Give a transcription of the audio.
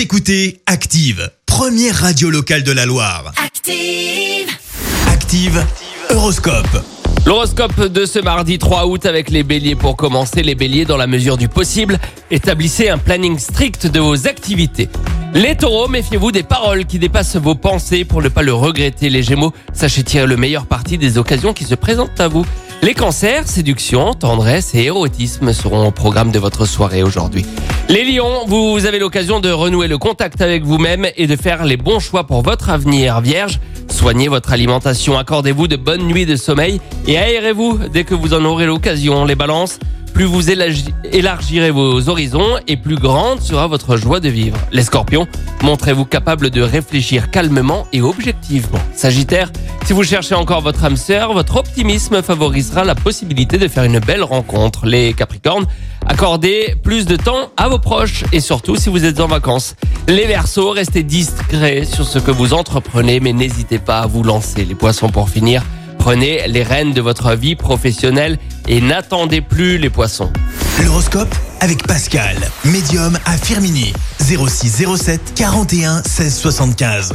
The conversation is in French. Vous écoutez Active, première radio locale de la Loire. Active. Active, horoscope. L'horoscope de ce mardi 3 août avec les béliers. Pour commencer, les béliers, dans la mesure du possible, établissez un planning strict de vos activités. Les taureaux, méfiez-vous des paroles qui dépassent vos pensées pour ne pas le regretter. Les gémeaux, sachez tirer le meilleur parti des occasions qui se présentent à vous. Les cancers, séduction, tendresse et érotisme seront au programme de votre soirée aujourd'hui. Les lions, vous avez l'occasion de renouer le contact avec vous-même et de faire les bons choix pour votre avenir. Vierge, soignez votre alimentation, accordez-vous de bonnes nuits de sommeil et aérez-vous dès que vous en aurez l'occasion. Les balances, plus vous élargirez vos horizons et plus grande sera votre joie de vivre. Les scorpions, montrez-vous capable de réfléchir calmement et objectivement. Sagittaire, si vous cherchez encore votre âme sœur, votre optimisme favorisera la possibilité de faire une belle rencontre. Les Capricornes, accordez plus de temps à vos proches et surtout si vous êtes en vacances. Les Verseaux, restez discrets sur ce que vous entreprenez mais n'hésitez pas à vous lancer. Les Poissons, pour finir, prenez les rênes de votre vie professionnelle et n'attendez plus, les Poissons. L'horoscope avec Pascal, médium à Firmini, 0607 41 16 75.